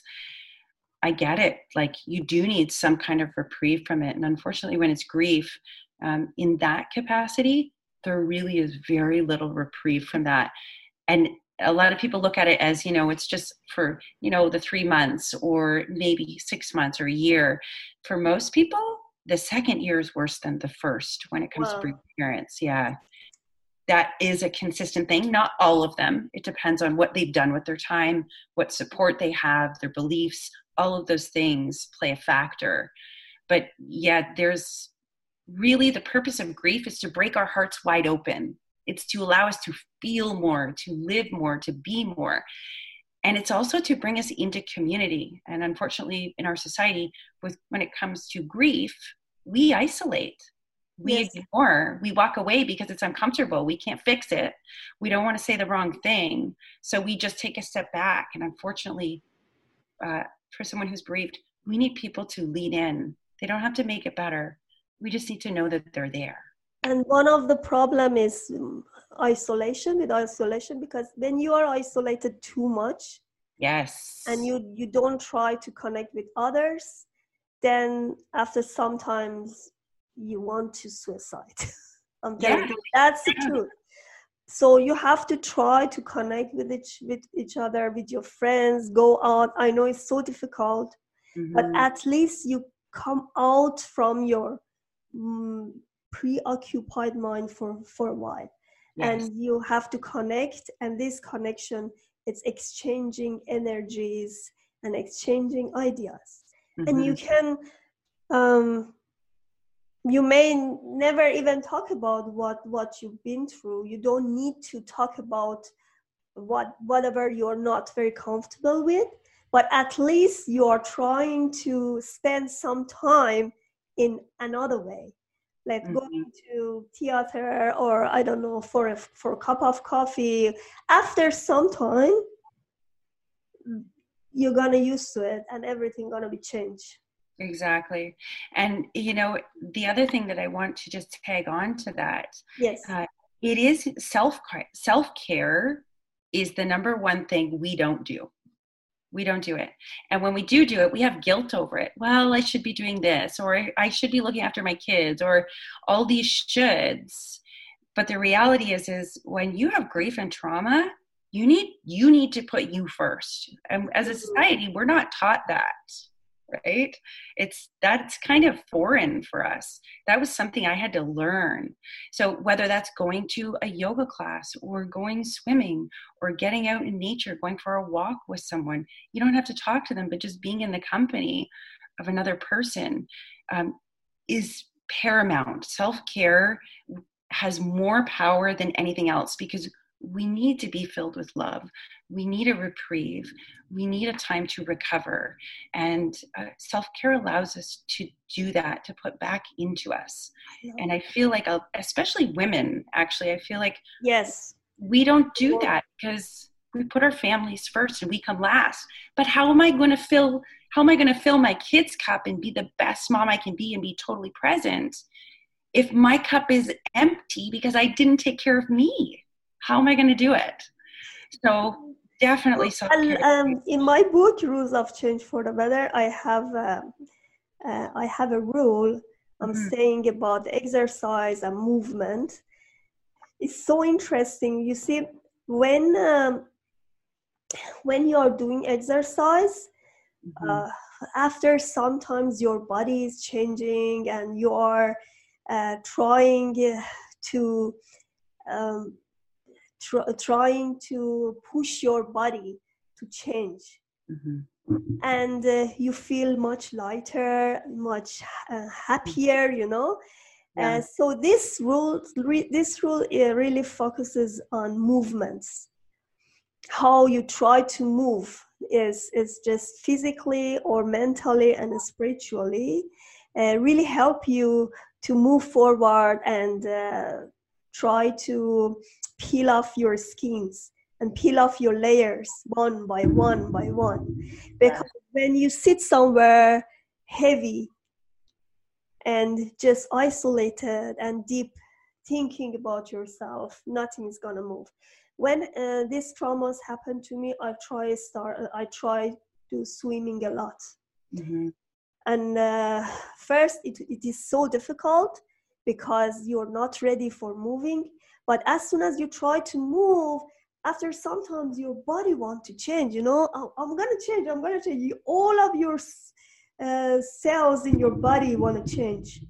I get it. Like, you do need some kind of reprieve from it. And unfortunately, when it's grief, um, in that capacity, there really is very little reprieve from that. And a lot of people look at it as, you know, it's just for, you know, the three months or maybe six months or a year. For most people, the second year is worse than the first when it comes Whoa. to bereaved parents. Yeah. That is a consistent thing. Not all of them. It depends on what they've done with their time, what support they have, their beliefs. All of those things play a factor. But yeah, there's really the purpose of grief is to break our hearts wide open. It's to allow us to feel more, to live more, to be more. And it's also to bring us into community. And unfortunately, in our society, with when it comes to grief, we isolate, we yes. ignore, we walk away because it's uncomfortable. We can't fix it. We don't want to say the wrong thing. So we just take a step back. And unfortunately, uh, for someone who's bereaved, we need people to lean in. They don't have to make it better. We just need to know that they're there. And one of the problem is isolation with isolation, because when you are isolated too much, yes, and you, you don't try to connect with others, then after sometimes you want to suicide. I'm yeah. That's the yeah. truth. So you have to try to connect with each with each other, with your friends, go out. I know it's so difficult, mm-hmm. but at least you come out from your mm, preoccupied mind for, for a while. Yes. And you have to connect. And this connection, it's exchanging energies and exchanging ideas. Mm-hmm. And you can, um, you may never even talk about what, what you've been through. You don't need to talk about what whatever you're not very comfortable with, but at least you are trying to spend some time in another way, like mm-hmm. going to theater or, I don't know, for a, for a cup of coffee. After some time, you're going to used to it and everything going to be changed. Exactly. And, you know, the other thing that I want to just tag on to that, yes, uh, it is self, self-care is the number one thing we don't do. We don't do it. And when we do do it, we have guilt over it. Well, I should be doing this, or I should be looking after my kids, or all these shoulds. But the reality is, is when you have grief and trauma, you need, you need to put you first. And as a society, we're not taught that, right? It's, that's kind of foreign for us. That was something I had to learn. So whether that's going to a yoga class or going swimming or getting out in nature, going for a walk with someone, you don't have to talk to them, but just being in the company of another person um, is paramount. Self-care has more power than anything else, because we need to be filled with love. We need a reprieve. We need a time to recover. And uh, self-care allows us to do that, to put back into us. And I feel like, I'll, especially women, actually, I feel like yes, we don't do that because we put our families first and we come last. But how am I going to fill, how am I going to fill my kids' cup and be the best mom I can be and be totally present if my cup is empty because I didn't take care of me? How am I going to do it? So definitely self-care. Um, in my book, Rules of Change for the Better, I have a, uh, I have a rule I'm mm-hmm. saying about exercise and movement. It's so interesting. You see, when um, when you are doing exercise, mm-hmm. uh, after sometimes your body is changing and you are uh, trying to... Um, trying to push your body to change. Mm-hmm. And uh, you feel much lighter, much uh, happier, you know. Yeah. Uh, so this rule, re- this rule uh, really focuses on movements. How you try to move is, is just physically or mentally and spiritually uh, really help you to move forward and uh, try to peel off your skins and peel off your layers one by one by one. Because when you sit somewhere heavy and just isolated and deep thinking about yourself, nothing is going to move. When uh, these traumas happen to me, I try start, I try to swimming a lot. Mm-hmm. And uh, first it, it is so difficult because you're not ready for moving. But as soon as you try to move, after sometimes your body wants to change, you know, oh, I'm going to change, I'm going to change. All of your uh, cells in your body want to change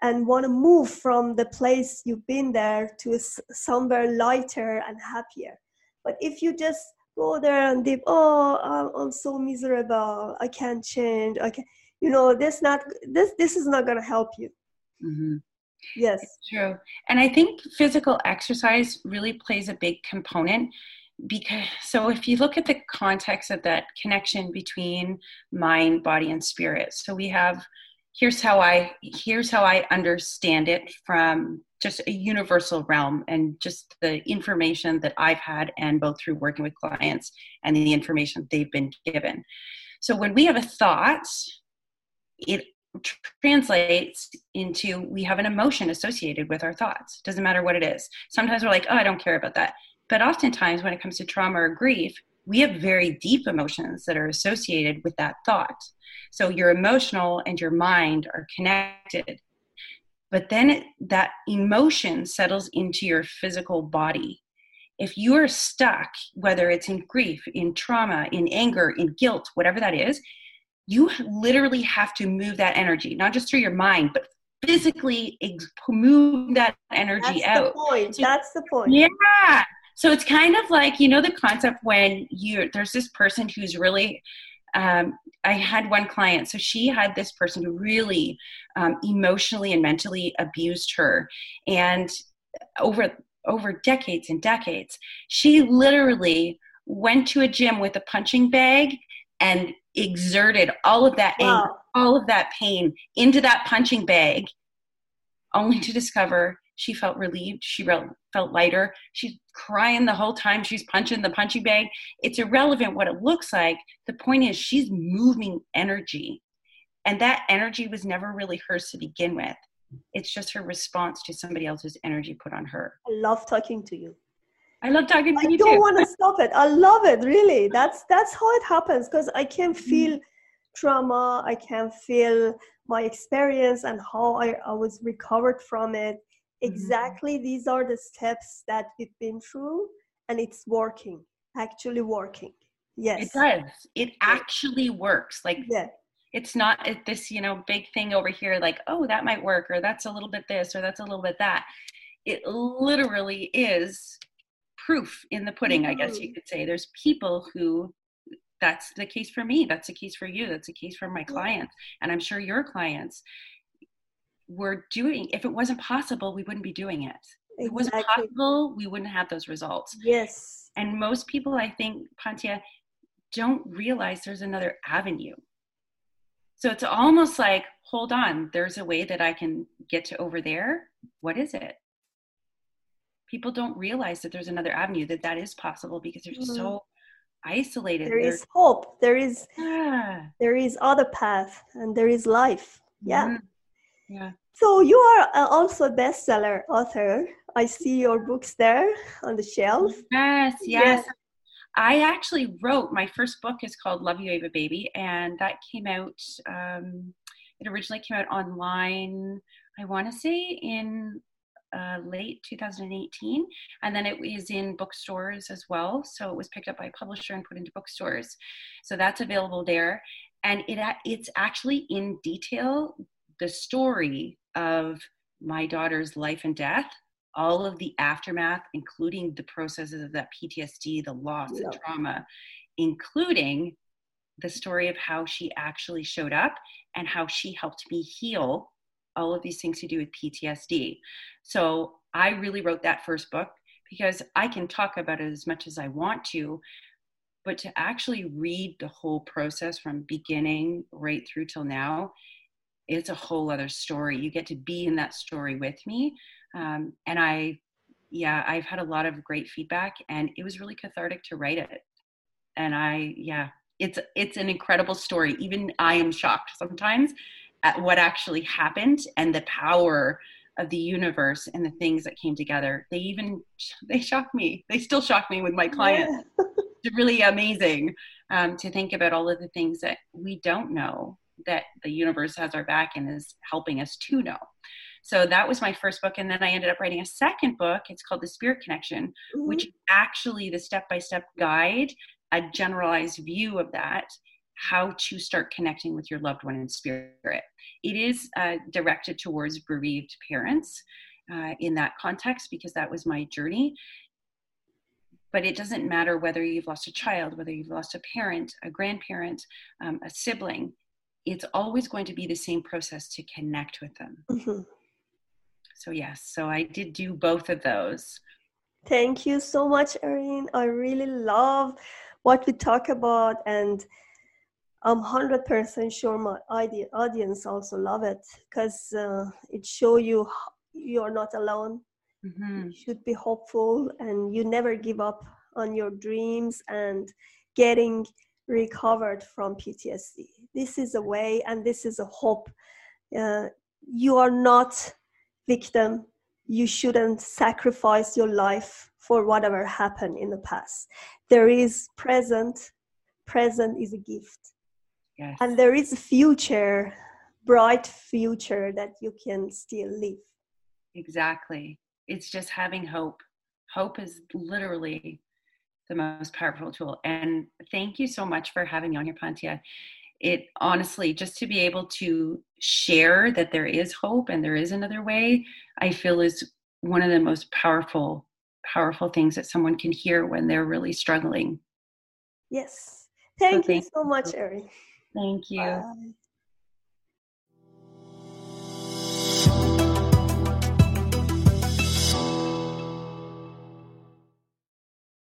and want to move from the place you've been there to somewhere lighter and happier. But if you just go there and deep, oh, I'm so miserable, I can't change, I can't, you know, this not this this is not going to help you. Mm-hmm. Yes, it's true. And I think physical exercise really plays a big component, because so if you look at the context of that connection between mind, body, and spirit. So we have, here's how I here's how I understand it from just a universal realm and just the information that I've had, and both through working with clients and the information they've been given. So when we have a thought, it translates into, we have an emotion associated with our thoughts. Doesn't matter what it is. Sometimes we're like, oh, I don't care about that. But oftentimes when it comes to trauma or grief, we have very deep emotions that are associated with that thought. So your emotional and your mind are connected. But then it, that emotion settles into your physical body. If you are stuck, whether it's in grief, in trauma, in anger, in guilt, whatever that is, you literally have to move that energy, not just through your mind, but physically ex- move that energy That's out. That's the point. So, That's the point. Yeah. So it's kind of like, you know, the concept when you there's this person who's really, um, I had one client. So she had this person who really um, emotionally and mentally abused her. And over over decades and decades, she literally went to a gym with a punching bag and exerted all of that wow. anger, all of that pain into that punching bag, only to discover she felt relieved. She re- felt lighter. She's crying the whole time she's punching the punching bag. It's irrelevant what it looks like. The point is she's moving energy, and that energy was never really hers to begin with. It's just her response to somebody else's energy put on her. I love talking to you. I love talking to I you too. I don't want to stop it. I love it, really. That's that's how it happens, because I can feel mm-hmm. trauma. I can feel my experience and how I, I was recovered from it. Exactly. Mm-hmm. These are the steps that we've been through, and it's working, actually working. Yes. It does. It actually works. Like, yeah. It's not this, you know, big thing over here, like, oh, that might work, or that's a little bit this, or that's a little bit that. It literally is proof in the pudding, I guess you could say. There's people who, that's the case for me, that's the case for you, that's the case for my clients, and I'm sure your clients were doing, if it wasn't possible, we wouldn't be doing it. If it wasn't exactly. possible, we wouldn't have those results. Yes. And most people, I think, Pantea, don't realize there's another avenue. So it's almost like, hold on, there's a way that I can get to over there. What is it? People don't realize that there's another avenue, that that is possible, because they're mm-hmm. so isolated. There they're... is hope. There is, yeah. there is other path, and there is life. Yeah. Mm-hmm. Yeah. So you are also a bestseller author. I see your books there on the shelf. Yes. Yes. Yeah. I actually wrote, my first book is called Love You, Ava Baby, and that came out, um, it originally came out online, I want to say in uh, late twenty eighteen, and then it is in bookstores as well, so it was picked up by a publisher and put into bookstores, so that's available there, and it it's actually in detail the story of my daughter's life and death, all of the aftermath, including the processes of that P T S D, the loss, yeah. the trauma, including the story of how she actually showed up and how she helped me heal all of these things to do with P T S D. So I really wrote that first book because I can talk about it as much as I want to, but to actually read the whole process from beginning right through till now, it's a whole other story. You get to be in that story with me. Um, and I, yeah, I've had a lot of great feedback, and it was really cathartic to write it. And I, yeah, it's, it's an incredible story. Even I am shocked sometimes at what actually happened and the power of the universe and the things that came together. They even, they shock me. They still shock me with my clients. Yeah. It's really amazing um, to think about all of the things that we don't know that the universe has our back and is helping us to know. So that was my first book. And then I ended up writing a second book. It's called The Spirit Connection, mm-hmm. which is actually the step-by-step guide, a generalized view of that, how to start connecting with your loved one in spirit. It is uh, directed towards bereaved parents uh, in that context, because that was my journey. But it doesn't matter whether you've lost a child, whether you've lost a parent, a grandparent, um, a sibling, it's always going to be the same process to connect with them. Mm-hmm. So yes, so I did do both of those. Thank you so much, Erin. I really love what we talk about, and I'm one hundred percent sure my audience also love it, because uh, it shows you you're not alone. Mm-hmm. You should be hopeful, and you never give up on your dreams and getting recovered from P T S D. This is a way, and this is a hope. Uh, you are not victim. You shouldn't sacrifice your life for whatever happened in the past. There is present. Present is a gift. Yes. And there is a future, bright future that you can still live. Exactly. It's just having hope. Hope is literally the most powerful tool. And thank you so much for having me on here, Pantea. It honestly, just to be able to share that there is hope and there is another way, I feel is one of the most powerful, powerful things that someone can hear when they're really struggling. Yes. Thank, so thank you so much, Erin. Thank you. Bye.